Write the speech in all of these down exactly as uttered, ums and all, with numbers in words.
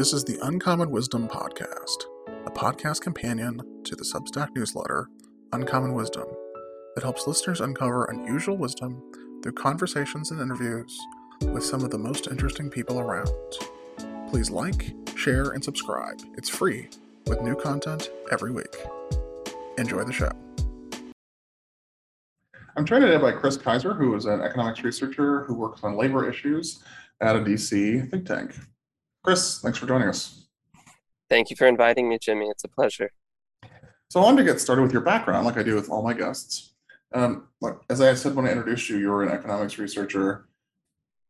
This is the Uncommon Wisdom podcast, a podcast companion to the Substack newsletter, Uncommon Wisdom, that helps listeners uncover unusual wisdom through conversations and interviews with some of the most interesting people around. Please like, share, and subscribe. It's free, with new content every week. Enjoy the show. I'm joined today by Chris Kaiser, who is an economics researcher who works on labor issues at a D C think tank. Chris, thanks for joining us. Thank you for inviting me, Jimmy. It's a pleasure. So I wanted to get started with your background, like I do with all my guests. Um, look, as I said when I introduced you, you're an economics researcher,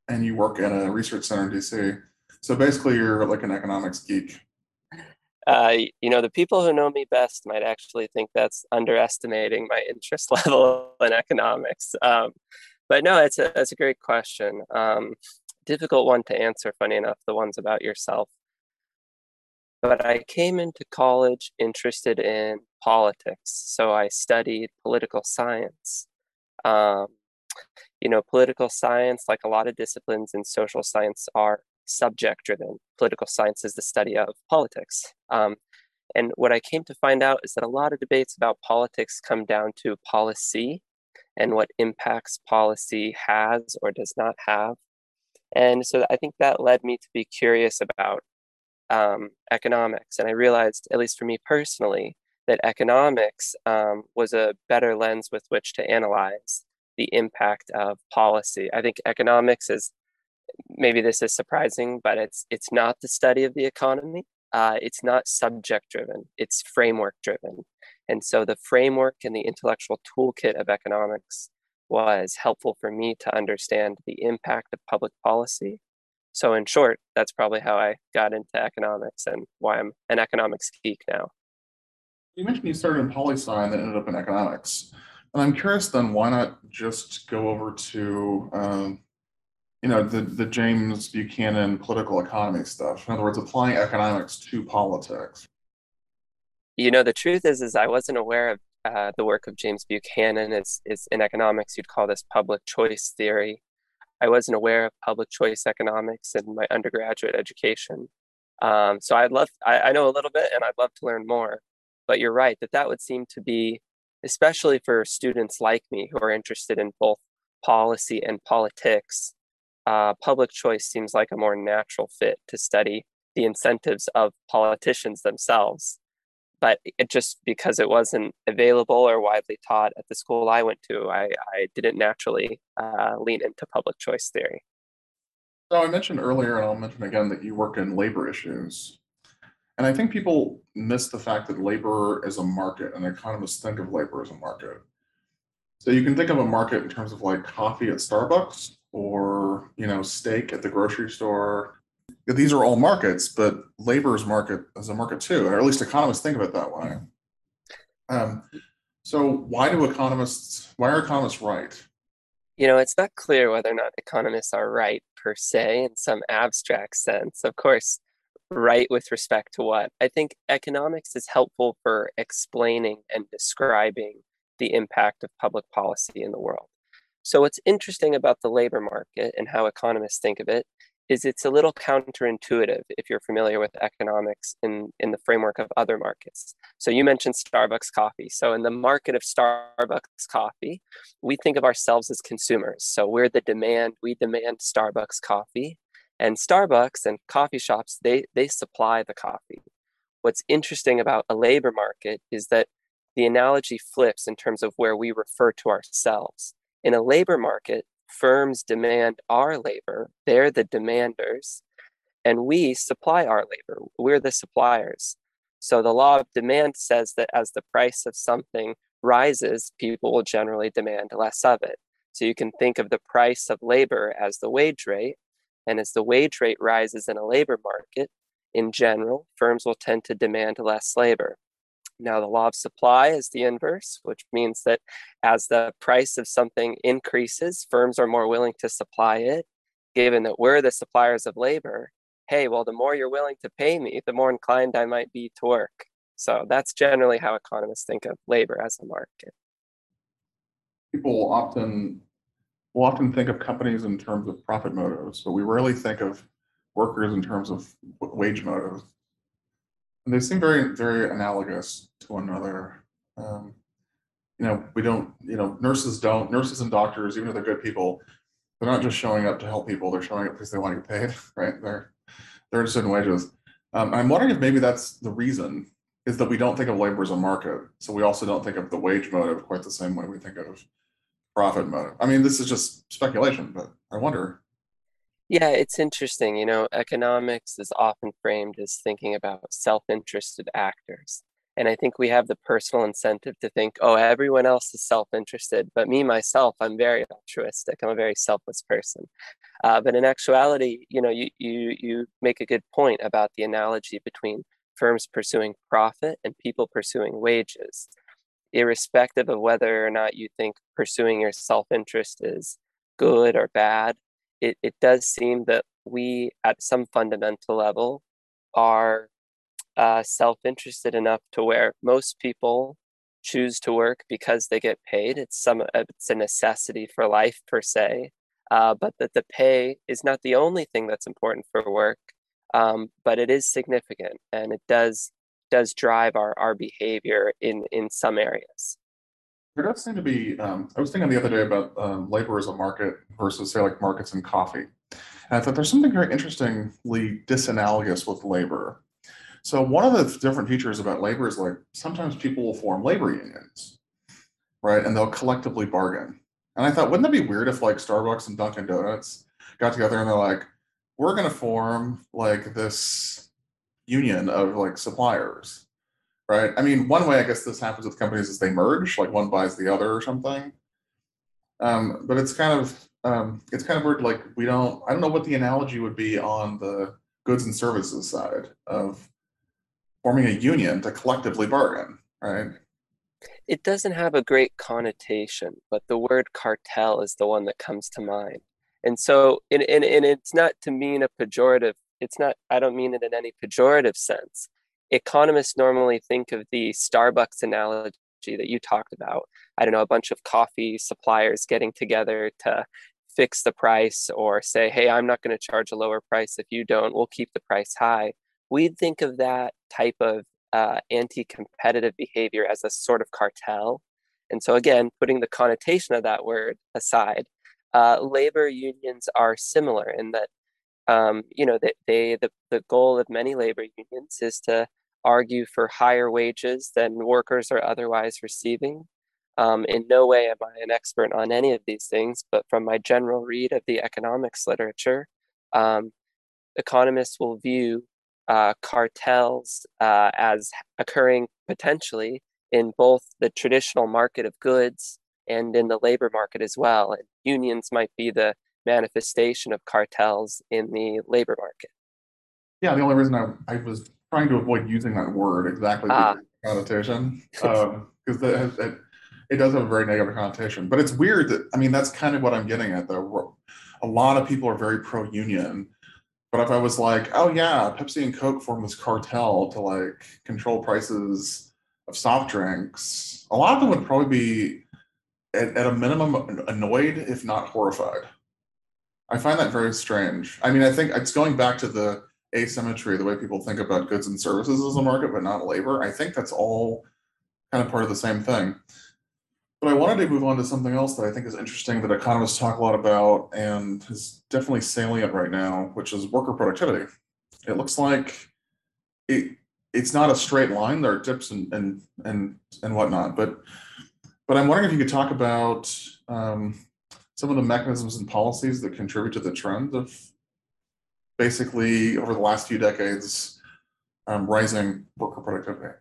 and you work at a research center in D C. So basically, you're like an economics geek. Uh, you know, the people who know me best might actually think that's underestimating my interest level in economics. Um, but no, it's a, it's a great question. Um, difficult one to answer, funny enough, the ones about yourself. But I came into college interested in politics. So I studied political science. Um, you know, political science, like a lot of disciplines in social science, are subject-driven. Political science is the study of politics. Um, and what I came to find out is that a lot of debates about politics come down to policy and what impacts policy has or does not have. And so I think that led me to be curious about um, economics. And I realized, at least for me personally, that economics um, was a better lens with which to analyze the impact of policy. I think economics is Maybe this is surprising, but it's it's not the study of the economy. Uh, it's not subject-driven. It's framework-driven. And so the framework and the intellectual toolkit of economics was helpful for me to understand the impact of public policy. So in short, that's probably how I got into economics and why I'm an economics geek now. You mentioned you started in poli-sci and then ended up in economics. And I'm curious then, why not just go over to... Um... you know, the, the James Buchanan political economy stuff. In other words, applying economics to politics. You know, the truth is, is I wasn't aware of uh, the work of James Buchanan. It's, it's in economics, you'd call this public choice theory. I wasn't aware of public choice economics in my undergraduate education. Um, so I'd love, I, I know a little bit and I'd love to learn more, but you're right that that would seem to be, especially for students like me who are interested in both policy and politics, Uh, public choice seems like a more natural fit to study the incentives of politicians themselves. But it just because it wasn't available or widely taught at the school I went to, I, I didn't naturally uh, lean into public choice theory. So I mentioned earlier, and I'll mention again, that you work in labor issues. And I think people miss the fact that labor is a market, and economists think of labor as a market. So you can think of a market in terms of like coffee at Starbucks, or, you know, steak at the grocery store. These are all markets, but labor's market is a market too, or at least economists think of it that way. Um, so why do economists, why are economists right? You know, it's not clear whether or not economists are right per se in some abstract sense. Of course, right with respect to what? I think economics is helpful for explaining and describing the impact of public policy in the world. So what's interesting about the labor market and how economists think of it is it's a little counterintuitive if you're familiar with economics in, in the framework of other markets. So you mentioned Starbucks coffee. So in the market of Starbucks coffee, we think of ourselves as consumers. So we're the demand, we demand Starbucks coffee, and Starbucks and coffee shops, they, they supply the coffee. What's interesting about a labor market is that the analogy flips in terms of where we refer to ourselves. In a labor market, firms demand our labor, they're the demanders, and we supply our labor, we're the suppliers. So the law of demand says that as the price of something rises, people will generally demand less of it. So you can think of the price of labor as the wage rate, and as the wage rate rises in a labor market, in general, firms will tend to demand less labor. Now, the law of supply is the inverse, which means that as the price of something increases, firms are more willing to supply it. Given that we're the suppliers of labor, hey, well, the more you're willing to pay me, the more inclined I might be to work. So that's generally how economists think of labor as a market. People often will often think of companies in terms of profit motives, but we rarely think of workers in terms of wage motive. And they seem very, very analogous to one another. Um, you know, we don't, you know, nurses don't, nurses and doctors, even if they're good people, they're not just showing up to help people, they're showing up because they want to get paid, right? They're, they're interested in wages. Um, I'm wondering if maybe that's the reason, is that we don't think of labor as a market. So we also don't think of the wage motive quite the same way we think of profit motive. I mean, this is just speculation, but I wonder. Yeah, it's interesting. You know, economics is often framed as thinking about self-interested actors. And I think we have the personal incentive to think, oh, everyone else is self-interested, but me, myself, I'm very altruistic. I'm a very selfless person. Uh, but in actuality, you know, you, you, you make a good point about the analogy between firms pursuing profit and people pursuing wages. Irrespective of whether or not you think pursuing your self-interest is good or bad, it, it does seem that we, at some fundamental level, are uh, self-interested enough to where most people choose to work because they get paid. It's some, it's a necessity for life per se, uh, but that the pay is not the only thing that's important for work, um, but it is significant, and it does does drive our, our behavior in, in some areas. There does seem to be, um, I was thinking the other day about um, labor as a market versus say like markets in coffee. And I thought there's something very interestingly disanalogous with labor. So one of the different features about labor is like, sometimes people will form labor unions, right? And they'll collectively bargain. And I thought, wouldn't that be weird if like Starbucks and Dunkin' Donuts got together and they're like, we're gonna form like this union of like suppliers, right? I mean, one way I guess this happens with companies is they merge, like one buys the other or something. Um, but it's kind of um, it's kind of weird. Like we don't, I don't know what the analogy would be on the goods and services side of forming a union to collectively bargain, right? It doesn't have a great connotation, but the word cartel is the one that comes to mind. And so, and and, and it's not to mean a pejorative. It's not, I don't mean it in any pejorative sense. Economists normally think of the Starbucks analogy that you talked about. I don't know, a bunch of coffee suppliers getting together to fix the price or say, hey, I'm not going to charge a lower price if you don't, we'll keep the price high. We'd think of that type of uh, anti-competitive behavior as a sort of cartel. And so again, putting the connotation of that word aside, uh, labor unions are similar in that Um, you know, they, they, the, the goal of many labor unions is to argue for higher wages than workers are otherwise receiving. Um, in no way am I an expert on any of these things, but from my general read of the economics literature, um, economists will view uh, cartels uh, as occurring potentially in both the traditional market of goods and in the labor market as well. And unions might be the manifestation of cartels in the labor market. Yeah, the only reason I, I was trying to avoid using that word exactly ah. connotation, um, because it, it does have a very negative connotation. But it's weird that, I mean, that's kind of what I'm getting at though. A lot of people are very pro-union, but if I was like, oh yeah, Pepsi and Coke formed this cartel to like control prices of soft drinks, a lot of them would probably be at, at a minimum annoyed, if not horrified. I find that very strange. I mean, I think it's going back to the asymmetry, the way people think about goods and services as a market, but not labor. I think that's all kind of part of the same thing. But I wanted to move on to something else that I think is interesting that economists talk a lot about and is definitely salient right now, which is worker productivity. It looks like it, it's not a straight line. There are dips and and and, and whatnot. But, but I'm wondering if you could talk about um, some of the mechanisms and policies that contribute to the trend of basically over the last few decades, um, rising worker productivity.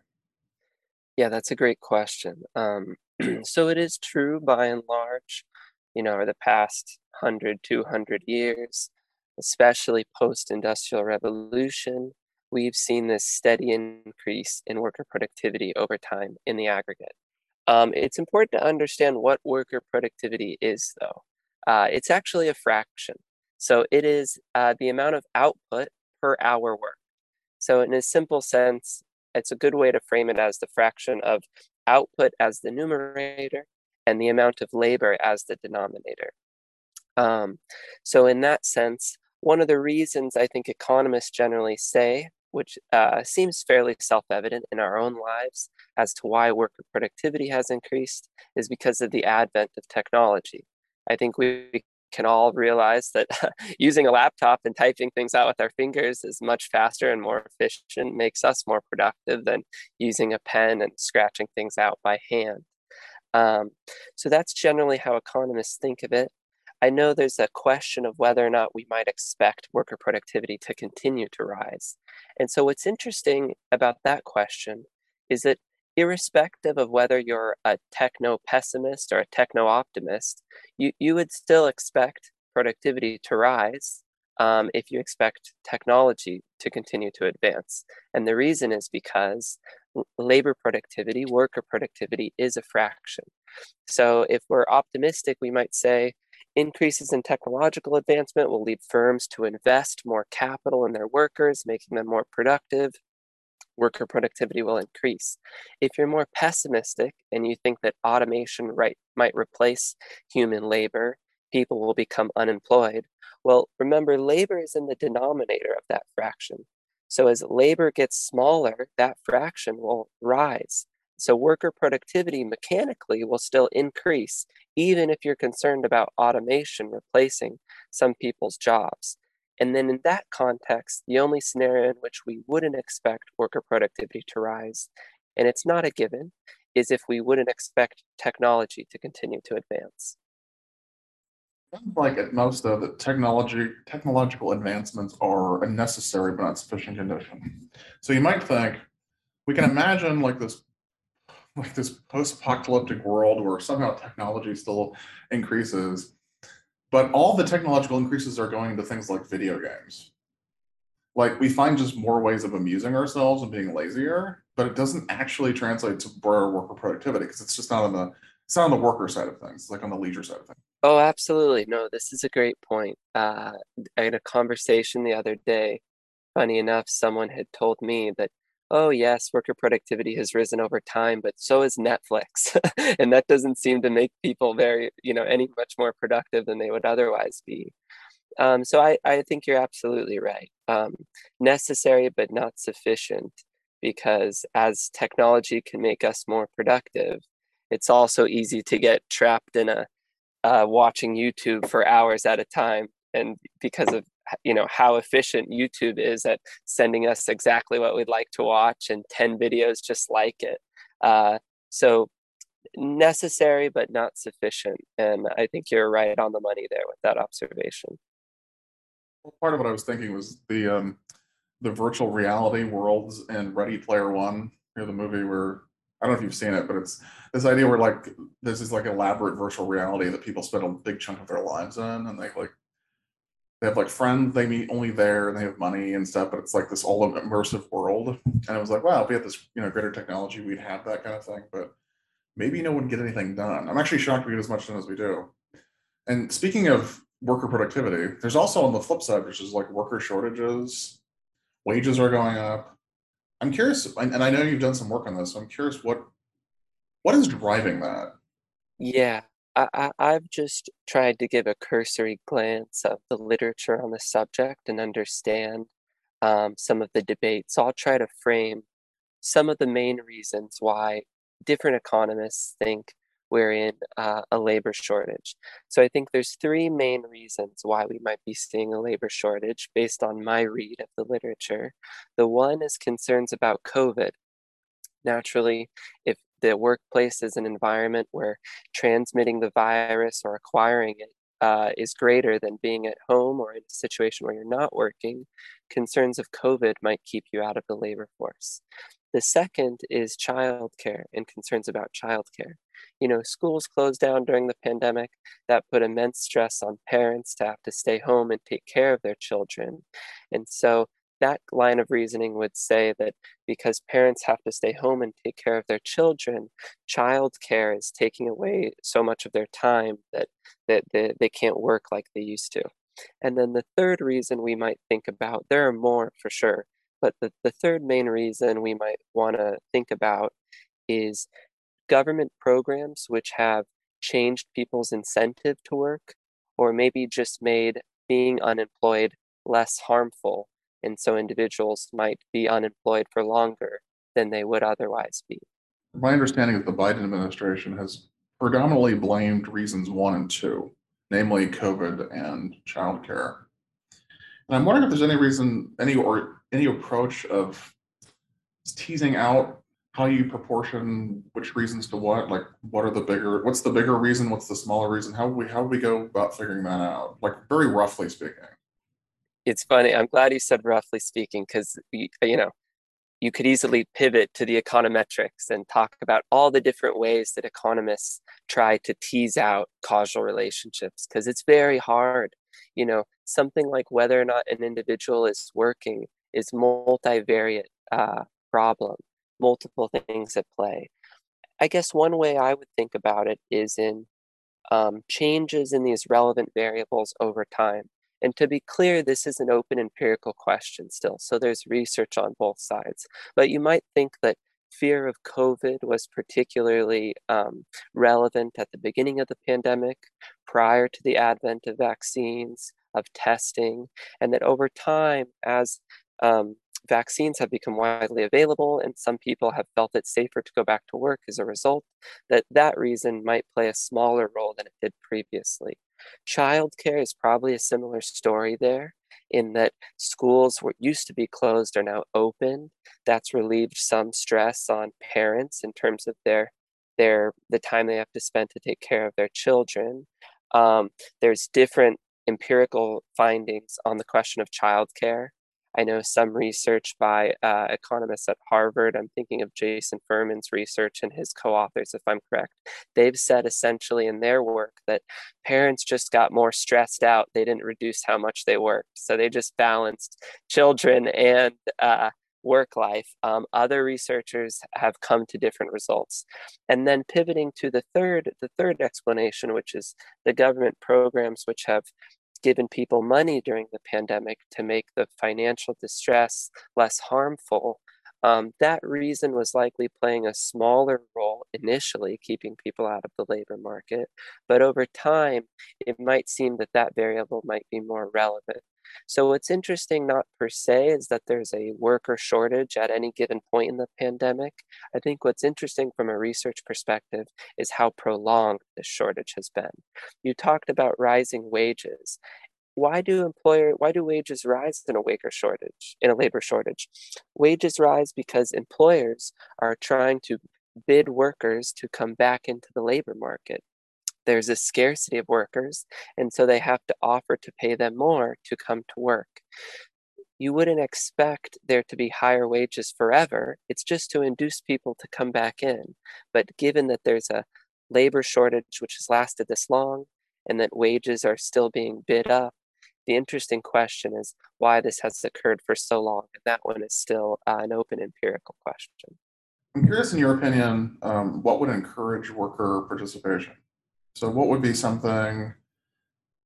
Yeah, that's a great question. Um, so it is true by and large, you know, over the past one hundred, two hundred years, especially post-industrial revolution, we've seen this steady increase in worker productivity over time in the aggregate. Um, it's important to understand what worker productivity is, though. Uh, it's actually a fraction. So it is uh, the amount of output per hour worked. So in a simple sense, it's a good way to frame it as the fraction of output as the numerator and the amount of labor as the denominator. Um, so in that sense, one of the reasons I think economists generally say, which uh, seems fairly self-evident in our own lives as to why worker productivity has increased, is because of the advent of technology. I think we can all realize that using a laptop and typing things out with our fingers is much faster and more efficient, makes us more productive than using a pen and scratching things out by hand. Um, so that's generally how economists think of it. I know there's a question of whether or not we might expect worker productivity to continue to rise. And so what's interesting about that question is that irrespective of whether you're a techno-pessimist or a techno-optimist, you, you would still expect productivity to rise um, if you expect technology to continue to advance. And the reason is because labor productivity, worker productivity is a fraction. So if we're optimistic, we might say, increases in technological advancement will lead firms to invest more capital in their workers, making them more productive. Worker productivity will increase. If you're more pessimistic and you think that automation right, might replace human labor, people will become unemployed. Well, remember, labor is in the denominator of that fraction. So as labor gets smaller, that fraction will rise. So worker productivity mechanically will still increase, even if you're concerned about automation replacing some people's jobs. And then in that context, the only scenario in which we wouldn't expect worker productivity to rise, and it's not a given, is if we wouldn't expect technology to continue to advance. Sounds like at most, though, that technology, technological advancements are a necessary but not sufficient condition. So you might think, we can imagine like this like this post-apocalyptic world where somehow technology still increases, but all the technological increases are going into things like video games. Like we find just more ways of amusing ourselves and being lazier, but it doesn't actually translate to broader worker productivity because it's just not on the, it's not on the worker side of things, it's like on the leisure side of things. Oh, absolutely. No, this is a great point. Uh, I had a conversation the other day, funny enough, someone had told me that, oh yes, worker productivity has risen over time, but so is Netflix. And that doesn't seem to make people very, you know, any much more productive than they would otherwise be. Um, so I, I think you're absolutely right. Um, necessary, but not sufficient, because as technology can make us more productive, it's also easy to get trapped in a uh, watching YouTube for hours at a time. And because of you know, how efficient YouTube is at sending us exactly what we'd like to watch and ten videos just like it. Uh, so necessary, but not sufficient. And I think you're right on the money there with that observation. Well, part of what I was thinking was the um, the virtual reality worlds in Ready Player One, you know, the movie where, I don't know if you've seen it, but it's this idea where like, this is like elaborate virtual reality that people spend a big chunk of their lives in, and they like, they have like friends they meet only there and they have money and stuff, but it's like this all immersive world. And it was like, wow, if we had this, you know, greater technology, we'd have that kind of thing, but maybe no one would get anything done. I'm actually shocked we get as much done as we do. And speaking of worker productivity, there's also on the flip side, which is like worker shortages, wages are going up. I'm curious, and I know you've done some work on this, so I'm curious what, what is driving that? Yeah. I, I've just tried to give a cursory glance of the literature on the subject and understand um, some of the debates. So I'll try to frame some of the main reasons why different economists think we're in uh, a labor shortage. So I think there's three main reasons why we might be seeing a labor shortage based on my read of the literature. The one is concerns about COVID. Naturally, if the workplace is an environment where transmitting the virus or acquiring it uh, is greater than being at home or in a situation where you're not working, concerns of COVID might keep you out of the labor force. The second is childcare and concerns about childcare. You know, schools closed down during the pandemic. That put immense stress on parents to have to stay home and take care of their children. And so that line of reasoning would say that because parents have to stay home and take care of their children, childcare is taking away so much of their time that, that they, they can't work like they used to. And then the third reason we might think about, there are more for sure, but the, the third main reason we might want to think about is government programs which have changed people's incentive to work, or maybe just made being unemployed less harmful. And so individuals might be unemployed for longer than they would otherwise be. My understanding is the Biden administration has predominantly blamed reasons one and two, namely COVID and childcare. And I'm wondering if there's any reason, any or any approach of teasing out how you proportion which reasons to what, like what are the bigger, what's the bigger reason, what's the smaller reason? How we how we go about figuring that out, like very roughly speaking. It's funny. I'm glad you said roughly speaking, because, you know, you could easily pivot to the econometrics and talk about all the different ways that economists try to tease out causal relationships, because it's very hard. You know, something like whether or not an individual is working is multivariate uh, problem, multiple things at play. I guess one way I would think about it is in um, changes in these relevant variables over time. And to be clear, this is an open empirical question still. So there's research on both sides. But you might think that fear of COVID was particularly um, relevant at the beginning of the pandemic, prior to the advent of vaccines, of testing, and that over time, as um, vaccines have become widely available and some people have felt it safer to go back to work as a result, that that reason might play a smaller role than it did previously. Childcare is probably a similar story there, in that schools what used to be closed are now open. That's relieved some stress on parents in terms of their their the time they have to spend to take care of their children. Um, there's different empirical findings on the question of childcare. I know some research by uh, economists at Harvard. I'm thinking of Jason Furman's research and his co-authors, if I'm correct. They've said essentially in their work that parents just got more stressed out. They didn't reduce how much they worked. So they just balanced children and uh, work life. Um, other researchers have come to different results. And then pivoting to the third, the third explanation, which is the government programs which have given people money during the pandemic to make the financial distress less harmful, um, that reason was likely playing a smaller role initially, keeping people out of the labor market. But over time, it might seem that that variable might be more relevant. So what's interesting, not per se, is that there's a worker shortage at any given point in the pandemic. I think what's interesting from a research perspective is how prolonged this shortage has been. You talked about rising wages. Why do employer, why do wages rise in a worker shortage, in a labor shortage? Wages rise because employers are trying to bid workers to come back into the labor market. There's a scarcity of workers, and so they have to offer to pay them more to come to work. You wouldn't expect there to be higher wages forever. It's just to induce people to come back in. But given that there's a labor shortage which has lasted this long, and that wages are still being bid up, the interesting question is why this has occurred for so long. And that one is still uh, an open empirical question. I'm curious, in your opinion, um, what would encourage worker participation? So what would be something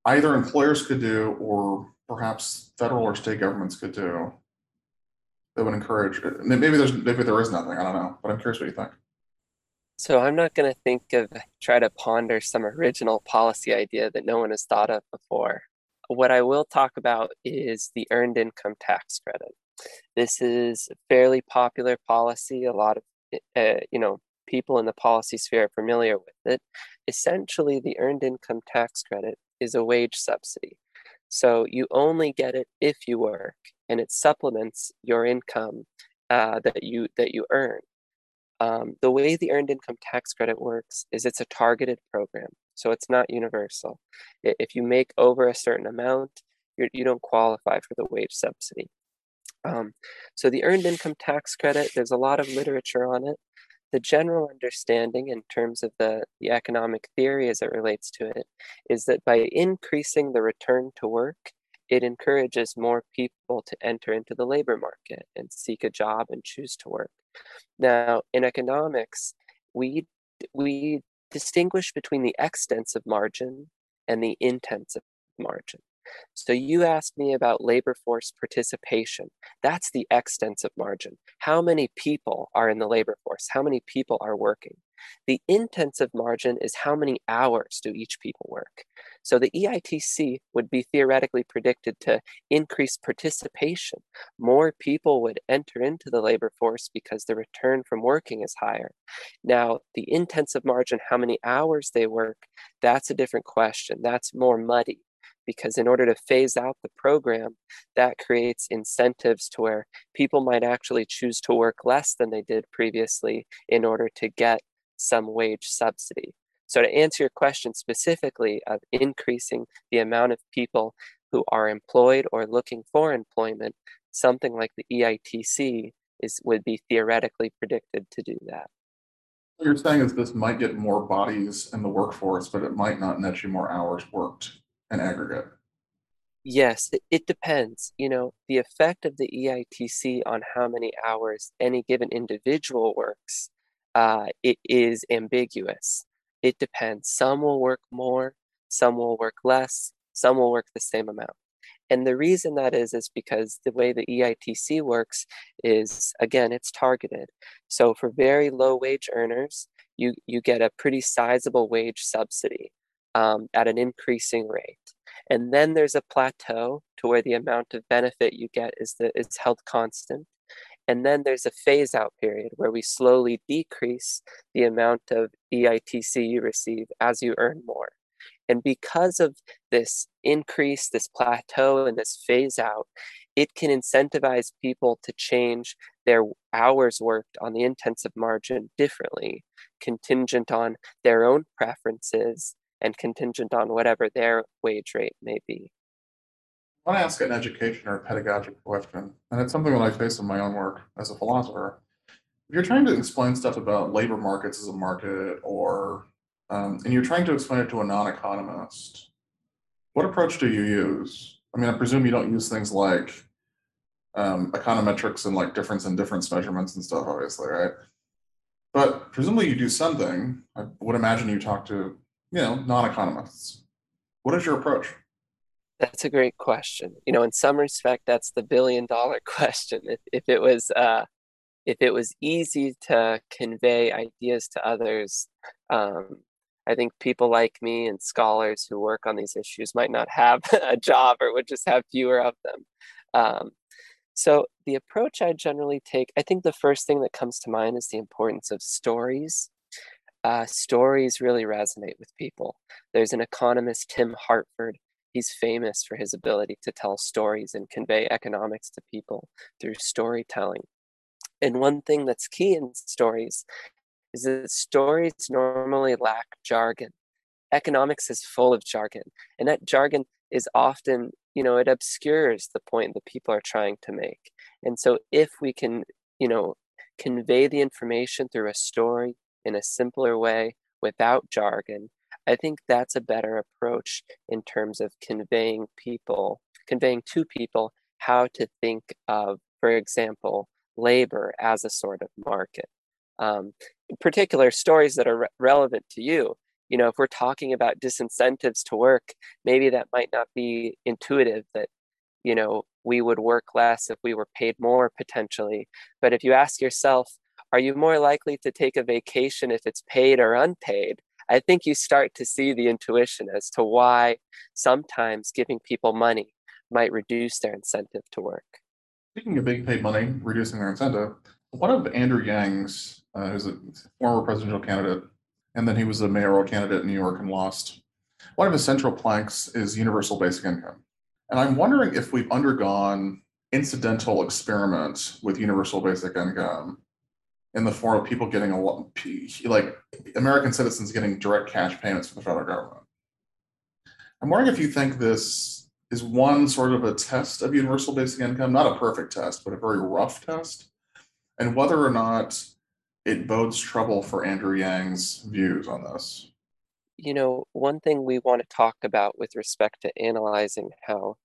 either employers could do or perhaps federal or state governments could do that would encourage it? Maybe there's maybe there is nothing, I don't know, but I'm curious what you think. So I'm not going to think of, try to ponder some original policy idea that no one has thought of before. What I will talk about is the earned income tax credit. This is a fairly popular policy. A lot of, uh, you know, people in the policy sphere are familiar with it. Essentially, the earned income tax credit is a wage subsidy. So you only get it if you work, and it supplements your income uh, that you that you earn. Um, the way the earned income tax credit works is it's a targeted program, so it's not universal. If you make over a certain amount, you're, you don't qualify for the wage subsidy. Um, so the earned income tax credit, there's a lot of literature on it. The general understanding in terms of the, the economic theory as it relates to it is that by increasing the return to work, it encourages more people to enter into the labor market and seek a job and choose to work. Now, in economics, we, we distinguish between the extensive margin and the intensive margin. So you asked me about labor force participation. That's the extensive margin. How many people are in the labor force? How many people are working? The intensive margin is how many hours do each people work? So the E I T C would be theoretically predicted to increase participation. More people would enter into the labor force because the return from working is higher. Now, the intensive margin, how many hours they work, that's a different question. That's more muddy, because in order to phase out the program, that creates incentives to where people might actually choose to work less than they did previously in order to get some wage subsidy. So to answer your question specifically of increasing the amount of people who are employed or looking for employment, something like the E I T C is would be theoretically predicted to do that. What you're saying is this might get more bodies in the workforce, but it might not net you more hours worked in aggregate. Yes, it depends. You know, the effect of the E I T C on how many hours any given individual works, uh, it is ambiguous. It depends. Some will work more, some will work less, some will work the same amount. And the reason that is, is because the way the E I T C works is, again, it's targeted. So for very low wage earners, you, you get a pretty sizable wage subsidy um, at an increasing rate. And then there's a plateau to where the amount of benefit you get is, the, is held constant. And then there's a phase out period where we slowly decrease the amount of E I T C you receive as you earn more. And because of this increase, this plateau, and this phase out, it can incentivize people to change their hours worked on the intensive margin differently, contingent on their own preferences and contingent on whatever their wage rate may be. I want to ask an education or a pedagogic question, and it's something that I face in my own work as a philosopher. If you're trying to explain stuff about labor markets as a market, or um, and you're trying to explain it to a non-economist, what approach do you use? I mean, I presume you don't use things like um, econometrics and like difference in difference measurements and stuff, obviously, right? But presumably you do something. I would imagine you talk to, you know, non-economists. What is your approach? That's a great question. You know, in some respect, that's the billion dollar question. If, if it was uh, if it was easy to convey ideas to others, um, I think people like me and scholars who work on these issues might not have a job or would just have fewer of them. Um, so the approach I generally take, I think the first thing that comes to mind is the importance of stories. Uh, stories really resonate with people. There's an economist, Tim Harford. He's famous for his ability to tell stories and convey economics to people through storytelling. And one thing that's key in stories is that stories normally lack jargon. Economics is full of jargon, and that jargon is often, you know, it obscures the point that people are trying to make. And so if we can, you know, convey the information through a story in a simpler way without jargon, I think that's a better approach in terms of conveying people, conveying to people how to think of, for example, labor as a sort of market. Um, in particular, stories that are re- relevant to you. You know, if we're talking about disincentives to work, maybe that might not be intuitive that, you know, we would work less if we were paid more potentially. But if you ask yourself, are you more likely to take a vacation if it's paid or unpaid? I think you start to see the intuition as to why sometimes giving people money might reduce their incentive to work. Speaking of being paid money, reducing their incentive, one of Andrew Yang's, uh, who's a former presidential candidate, and then he was a mayoral candidate in New York and lost, one of his central planks is universal basic income. And I'm wondering if we've undergone incidental experiments with universal basic income in the form of people getting a lot, like American citizens getting direct cash payments from the federal government. I'm wondering if you think this is one sort of a test of universal basic income, not a perfect test, but a very rough test, and whether or not it bodes trouble for Andrew Yang's views on this. You know, one thing we want to talk about with respect to analyzing how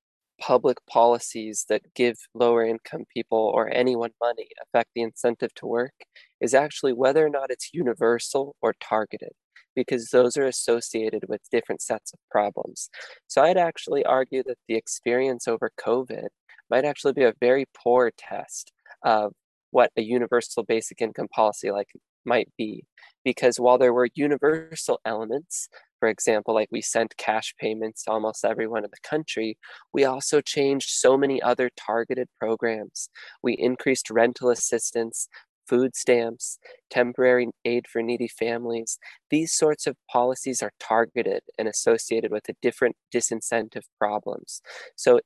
public policies that give lower income people or anyone money affect the incentive to work is actually whether or not it's universal or targeted, because those are associated with different sets of problems. So I'd actually argue that the experience over COVID might actually be a very poor test of what a universal basic income policy like might be, because while there were universal elements, for example, like we sent cash payments to almost everyone in the country, we also changed so many other targeted programs. We increased rental assistance, food stamps, temporary aid for needy families. These sorts of policies are targeted and associated with a different disincentive problems. So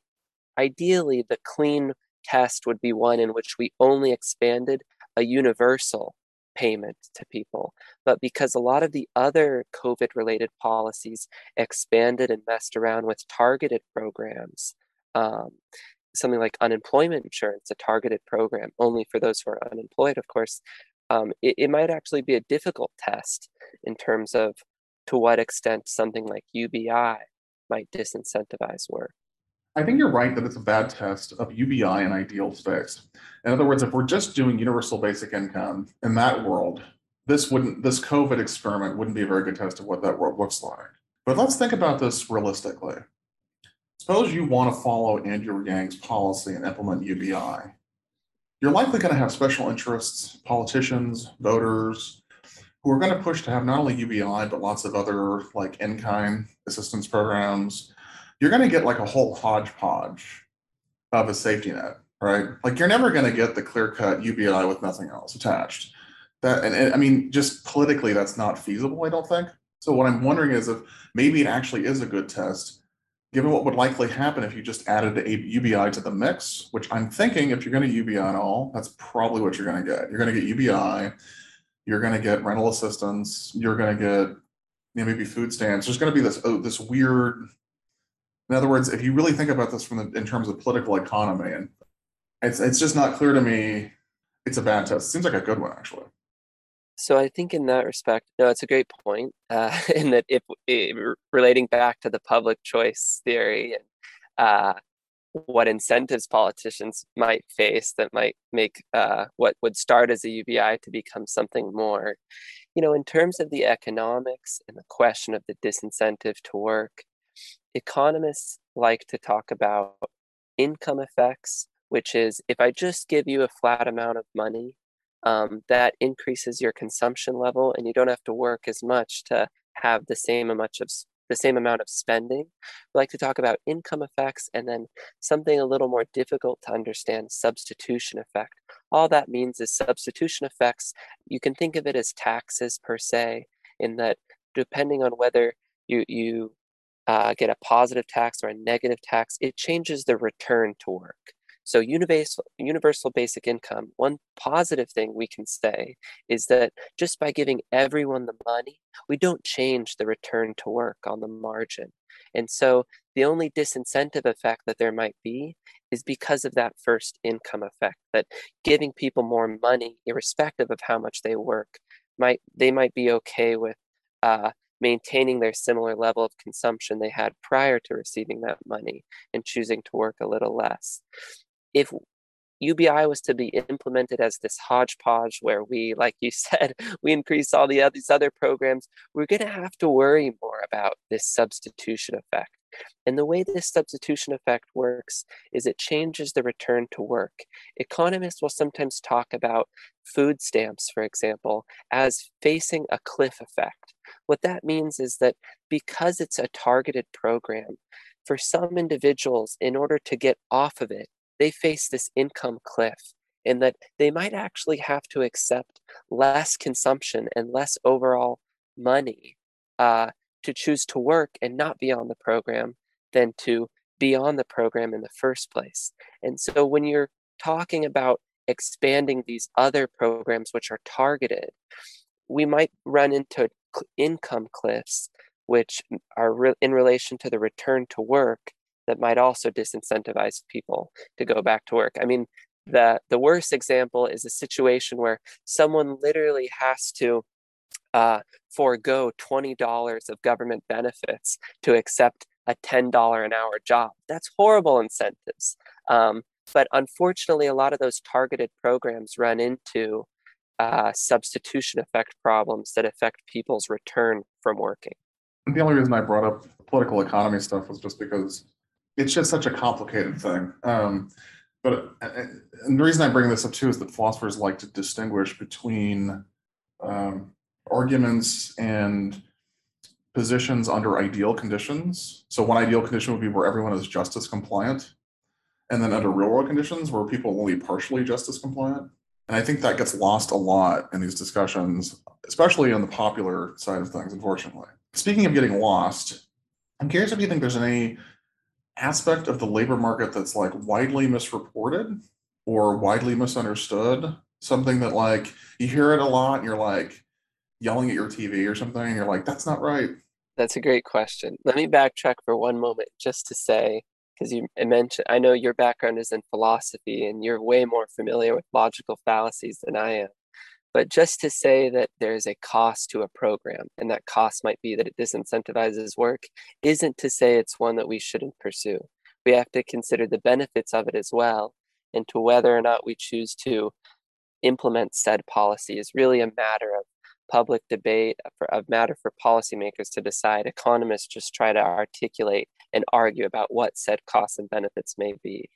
ideally, the clean test would be one in which we only expanded a universal payment to people. But because a lot of the other COVID-related policies expanded and messed around with targeted programs, um, something like unemployment insurance, a targeted program only for those who are unemployed, of course, um, it, it might actually be a difficult test in terms of to what extent something like U B I might disincentivize work. I think you're right that it's a bad test of U B I and ideal fix. In other words, if we're just doing universal basic income in that world, this wouldn't, this COVID experiment wouldn't be a very good test of what that world looks like. But let's think about this realistically. Suppose you want to follow Andrew Yang's policy and implement U B I. You're likely going to have special interests, politicians, voters, who are going to push to have not only U B I, but lots of other like in-kind assistance programs. You're going to get like a whole hodgepodge of a safety net, right? Like you're never going to get the clear-cut U B I with nothing else attached. That, and, and I mean, just politically, that's not feasible, I don't think. So what I'm wondering is if maybe it actually is a good test, given what would likely happen if you just added a U B I to the mix, which I'm thinking if you're going to U B I at all, that's probably what you're going to get. You're going to get U B I, you're going to get rental assistance, you're going to get you know, maybe food stamps. There's going to be this oh, this weird. In other words, if you really think about this from the, in terms of political economy, and it's it's just not clear to me, it's a bad test. Seems like a good one, actually. So I think in that respect, no, it's a great point. Uh, in that, if, if relating back to the public choice theory and uh, what incentives politicians might face that might make uh, what would start as a U B I to become something more, you know, in terms of the economics and the question of the disincentive to work. Economists like to talk about income effects, which is if I just give you a flat amount of money, um, that increases your consumption level, and you don't have to work as much to have the same much of the same amount of spending. We like to talk about income effects, and then something a little more difficult to understand, substitution effect. All that means is substitution effects. You can think of it as taxes per se, in that depending on whether you you Uh, get a positive tax or a negative tax, it changes the return to work. So universal, universal basic income, one positive thing we can say is that just by giving everyone the money, we don't change the return to work on the margin. And so the only disincentive effect that there might be is because of that first income effect, that giving people more money, irrespective of how much they work, might they might be okay with uh, maintaining their similar level of consumption they had prior to receiving that money and choosing to work a little less. If U B I was to be implemented as this hodgepodge where we, like you said, we increase all the other, these other programs, we're going to have to worry more about this substitution effect. And the way this substitution effect works is it changes the return to work. Economists will sometimes talk about food stamps, for example, as facing a cliff effect. What that means is that because it's a targeted program, for some individuals, in order to get off of it, they face this income cliff, in that they might actually have to accept less consumption and less overall money uh, to choose to work and not be on the program than to be on the program in the first place. And so when you're talking about expanding these other programs which are targeted, we might run into income cliffs, which are re- in relation to the return to work, that might also disincentivize people to go back to work. I mean, the, the worst example is a situation where someone literally has to uh, forego twenty dollars of government benefits to accept a ten dollars an hour job. That's horrible incentives. Um, but unfortunately, a lot of those targeted programs run into uh, substitution effect problems that affect people's return from working. The only reason I brought up political economy stuff was just because it's just such a complicated thing. Um, but and the reason I bring this up too is that philosophers like to distinguish between um, arguments and positions under ideal conditions. So one ideal condition would be where everyone is justice compliant, and then under real world conditions where people are only partially justice compliant. And I think that gets lost a lot in these discussions, especially on the popular side of things, unfortunately. Speaking of getting lost, I'm curious if you think there's any aspect of the labor market that's like widely misreported or widely misunderstood, something that like you hear it a lot and you're like yelling at your T V or something and you're like, that's not right. That's a great question. Let me backtrack for one moment just to say, because you mentioned, I know your background is in philosophy and you're way more familiar with logical fallacies than I am. But just to say that there is a cost to a program, and that cost might be that it disincentivizes work, isn't to say it's one that we shouldn't pursue. We have to consider the benefits of it as well, and to whether or not we choose to implement said policy is really a matter of public debate, a matter for policymakers to decide. Economists just try to articulate and argue about what said costs and benefits may be.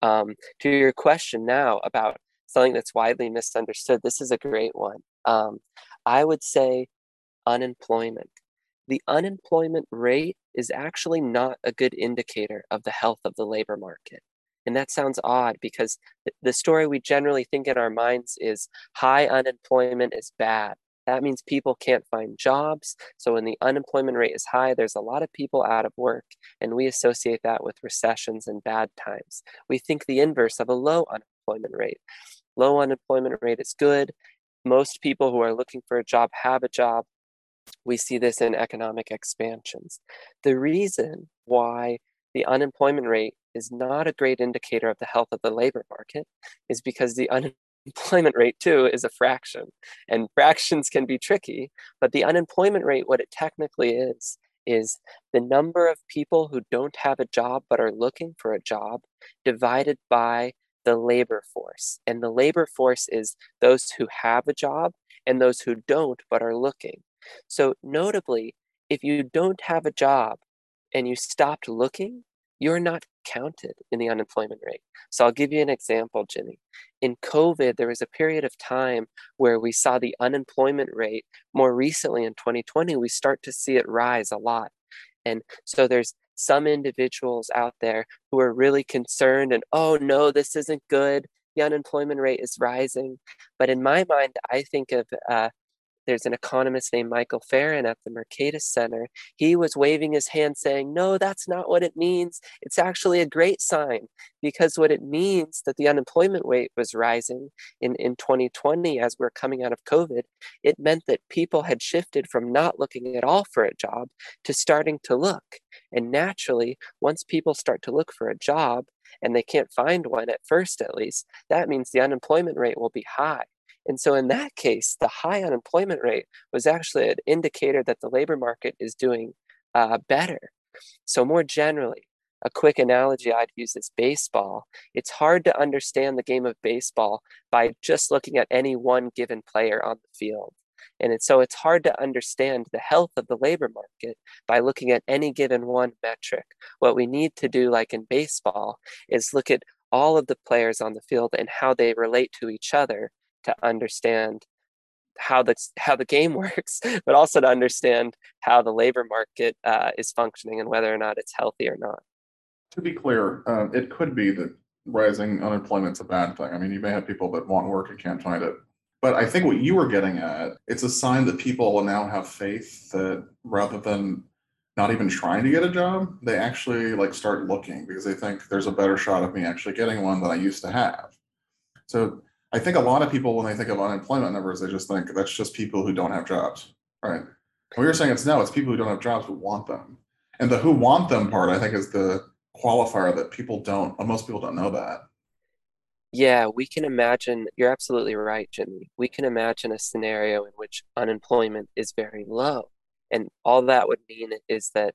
Um, to your question now about something that's widely misunderstood, this is a great one. Um, I would say unemployment. The unemployment rate is actually not a good indicator of the health of the labor market. And that sounds odd because the story we generally think in our minds is high unemployment is bad. That means people can't find jobs. So when the unemployment rate is high, there's a lot of people out of work. And we associate that with recessions and bad times. We think the inverse of a low unemployment rate. Low unemployment rate is good. Most people who are looking for a job have a job. We see this in economic expansions. The reason why the unemployment rate is not a great indicator of the health of the labor market is because the unemployment Employment rate too is a fraction, and fractions can be tricky, but the unemployment rate, what it technically is, is the number of people who don't have a job but are looking for a job divided by the labor force. And the labor force is those who have a job and those who don't but are looking. So notably, if you don't have a job and you stopped looking, you're not counted in the unemployment rate. So I'll give you an example, Jenny. In COVID, there was a period of time where we saw the unemployment rate, more recently in twenty twenty, we start to see it rise a lot. And so there's some individuals out there who are really concerned and, oh no, this isn't good. The unemployment rate is rising. But in my mind, I think of uh, there's an economist named Michael Ferren at the Mercatus Center. He was waving his hand saying, no, that's not what it means. It's actually a great sign, because what it means that the unemployment rate was rising in, in twenty twenty as we're coming out of COVID, it meant that people had shifted from not looking at all for a job to starting to look. And naturally, once people start to look for a job and they can't find one at first, at least, that means the unemployment rate will be high. And so in that case, the high unemployment rate was actually an indicator that the labor market is doing uh, better. So more generally, a quick analogy I'd use is baseball. It's hard to understand the game of baseball by just looking at any one given player on the field. And it's, so it's hard to understand the health of the labor market by looking at any given one metric. What we need to do, like in baseball, is look at all of the players on the field and how they relate to each other, to understand how the how the game works, but also to understand how the labor market uh, is functioning and whether or not it's healthy or not. To be clear, um, it could be that rising unemployment's a bad thing. I mean, you may have people that want work and can't find it. But I think what you were getting at, it's a sign that people will now have faith that rather than not even trying to get a job, they actually like start looking because they think there's a better shot of me actually getting one than I used to have. So I think a lot of people, when they think of unemployment numbers, they just think that's just people who don't have jobs, right? What you're saying is no, it's people who don't have jobs who want them. And the who want them part, I think, is the qualifier that people don't, most people don't know that. Yeah, we can imagine, you're absolutely right, Jimmy. We can imagine a scenario in which unemployment is very low. And all that would mean is that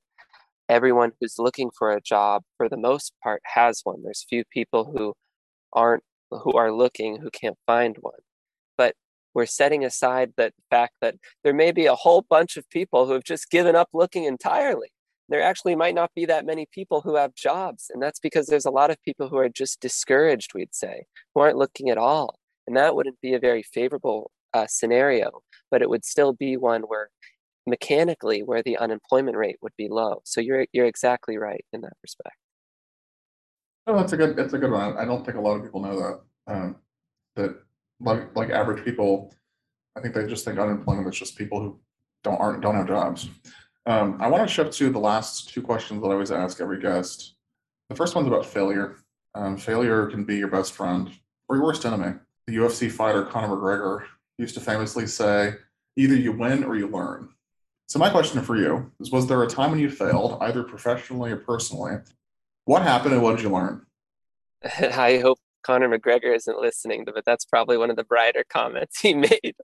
everyone who's looking for a job, for the most part, has one. There's few people who aren't who are looking, who can't find one. But we're setting aside the fact that there may be a whole bunch of people who have just given up looking entirely. There actually might not be that many people who have jobs. And that's because there's a lot of people who are just discouraged, we'd say, who aren't looking at all. And that wouldn't be a very favorable uh, scenario, but it would still be one where mechanically where the unemployment rate would be low. So you're you're exactly right in that respect. Oh, that's a good that's a good one. I don't think a lot of people know that. Um, that like like average people, I think they just think unemployment is just people who don't aren't don't have jobs. Um, I want to shift to the last two questions that I always ask every guest. The first one's about failure. Um, failure can be your best friend or your worst enemy. The U F C fighter Conor McGregor used to famously say, either you win or you learn. So my question for you is, was there a time when you failed, either professionally or personally? What happened and what did you learn? I hope Conor McGregor isn't listening, but that's probably one of the brighter comments he made.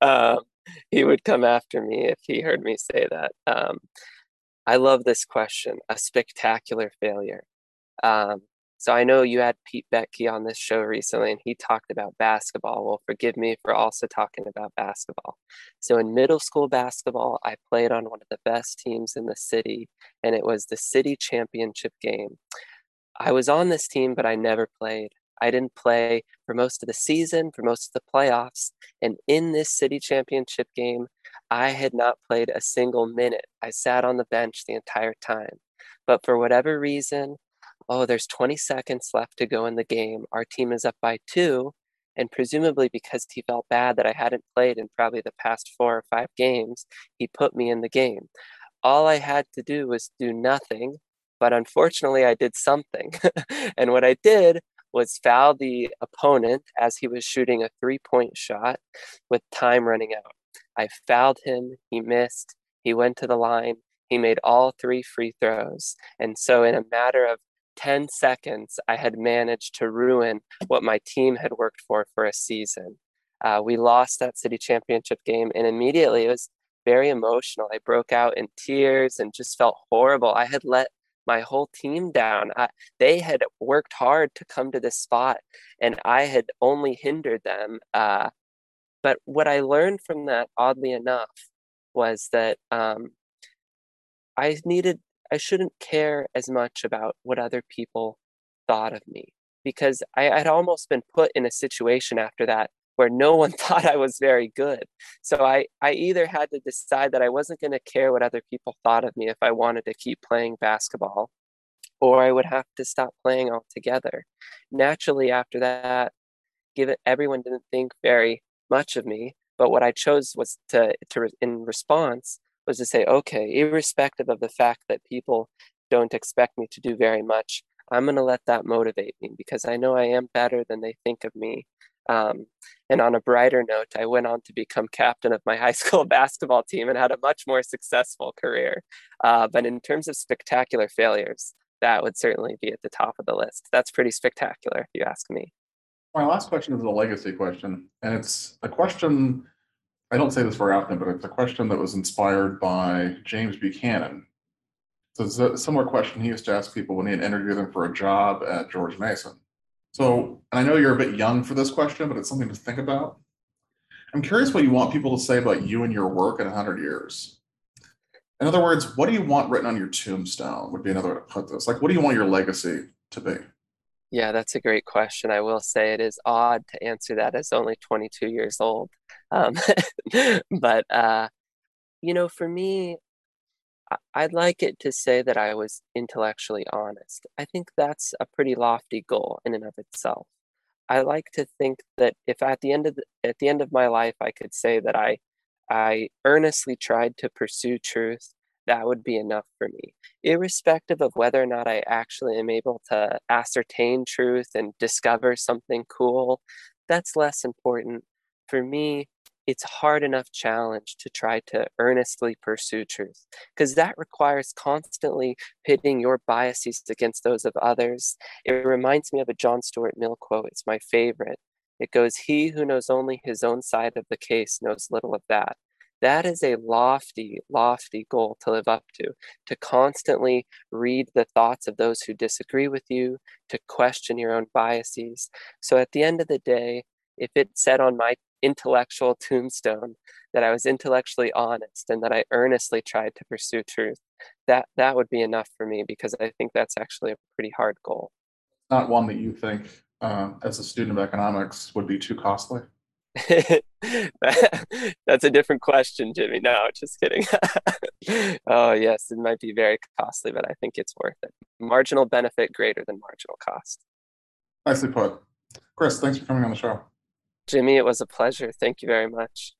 Um, he would come after me if he heard me say that. Um, I love this question, a spectacular failure. Um, So I know you had Pete Beckie on this show recently, and he talked about basketball. Well, forgive me for also talking about basketball. So in middle school basketball, I played on one of the best teams in the city, and it was the city championship game. I was on this team, but I never played. I didn't play for most of the season, for most of the playoffs. And in this city championship game, I had not played a single minute. I sat on the bench the entire time. But for whatever reason, oh, there's twenty seconds left to go in the game. Our team is up by two. And presumably because he felt bad that I hadn't played in probably the past four or five games, he put me in the game. All I had to do was do nothing. But unfortunately, I did something. And what I did was foul the opponent as he was shooting a three-point shot with time running out. I fouled him. He missed. He went to the line. He made all three free throws. And so in a matter of ten seconds, I had managed to ruin what my team had worked for for a season. Uh, we lost that city championship game, and immediately it was very emotional. I broke out in tears and just felt horrible. I had let my whole team down. I, they had worked hard to come to this spot, and I had only hindered them. Uh, but what I learned from that, oddly enough, was that um, I needed I shouldn't care as much about what other people thought of me, because I had almost been put in a situation after that where no one thought I was very good. So I, I either had to decide that I wasn't going to care what other people thought of me if I wanted to keep playing basketball, or I would have to stop playing altogether. Naturally, after that, given everyone didn't think very much of me, but what I chose was to, to in response, was to say, okay, irrespective of the fact that people don't expect me to do very much, I'm going to let that motivate me because I know I am better than they think of me. Um, and on a brighter note, I went on to become captain of my high school basketball team and had a much more successful career. Uh, but in terms of spectacular failures, that would certainly be at the top of the list. That's pretty spectacular, if you ask me. My last question is a legacy question, and it's a question I don't say this very often, but it's a question that was inspired by James Buchanan. So it's a similar question he used to ask people when he had interviewed them for a job at George Mason. So, and I know you're a bit young for this question, but it's something to think about. I'm curious what you want people to say about you and your work in one hundred years. In other words, what do you want written on your tombstone would be another way to put this. Like, what do you want your legacy to be? Yeah, that's a great question. I will say it is odd to answer that as only twenty-two years old. Um, but, uh, you know, for me, I'd like it to say that I was intellectually honest. I think that's a pretty lofty goal in and of itself. I like to think that if at the end of the, at the end of my life, I could say that I, I earnestly tried to pursue truth, that would be enough for me, irrespective of whether or not I actually am able to ascertain truth and discover something cool. That's less important. For me, it's hard enough challenge to try to earnestly pursue truth, because that requires constantly pitting your biases against those of others. It reminds me of a John Stuart Mill quote. It's my favorite. It goes, "He who knows only his own side of the case knows little of that." That is a lofty, lofty goal to live up to, to constantly read the thoughts of those who disagree with you, to question your own biases. So at the end of the day, if it said on my intellectual tombstone that I was intellectually honest and that I earnestly tried to pursue truth, that that would be enough for me, because I think that's actually a pretty hard goal. Not one that you think uh, as a student of economics would be too costly? That's a different question, Jimmy. No, just kidding. Oh, yes, it might be very costly, but I think it's worth it. Marginal benefit greater than marginal cost. Nicely put. Chris, thanks for coming on the show. Jimmy, it was a pleasure. Thank you very much.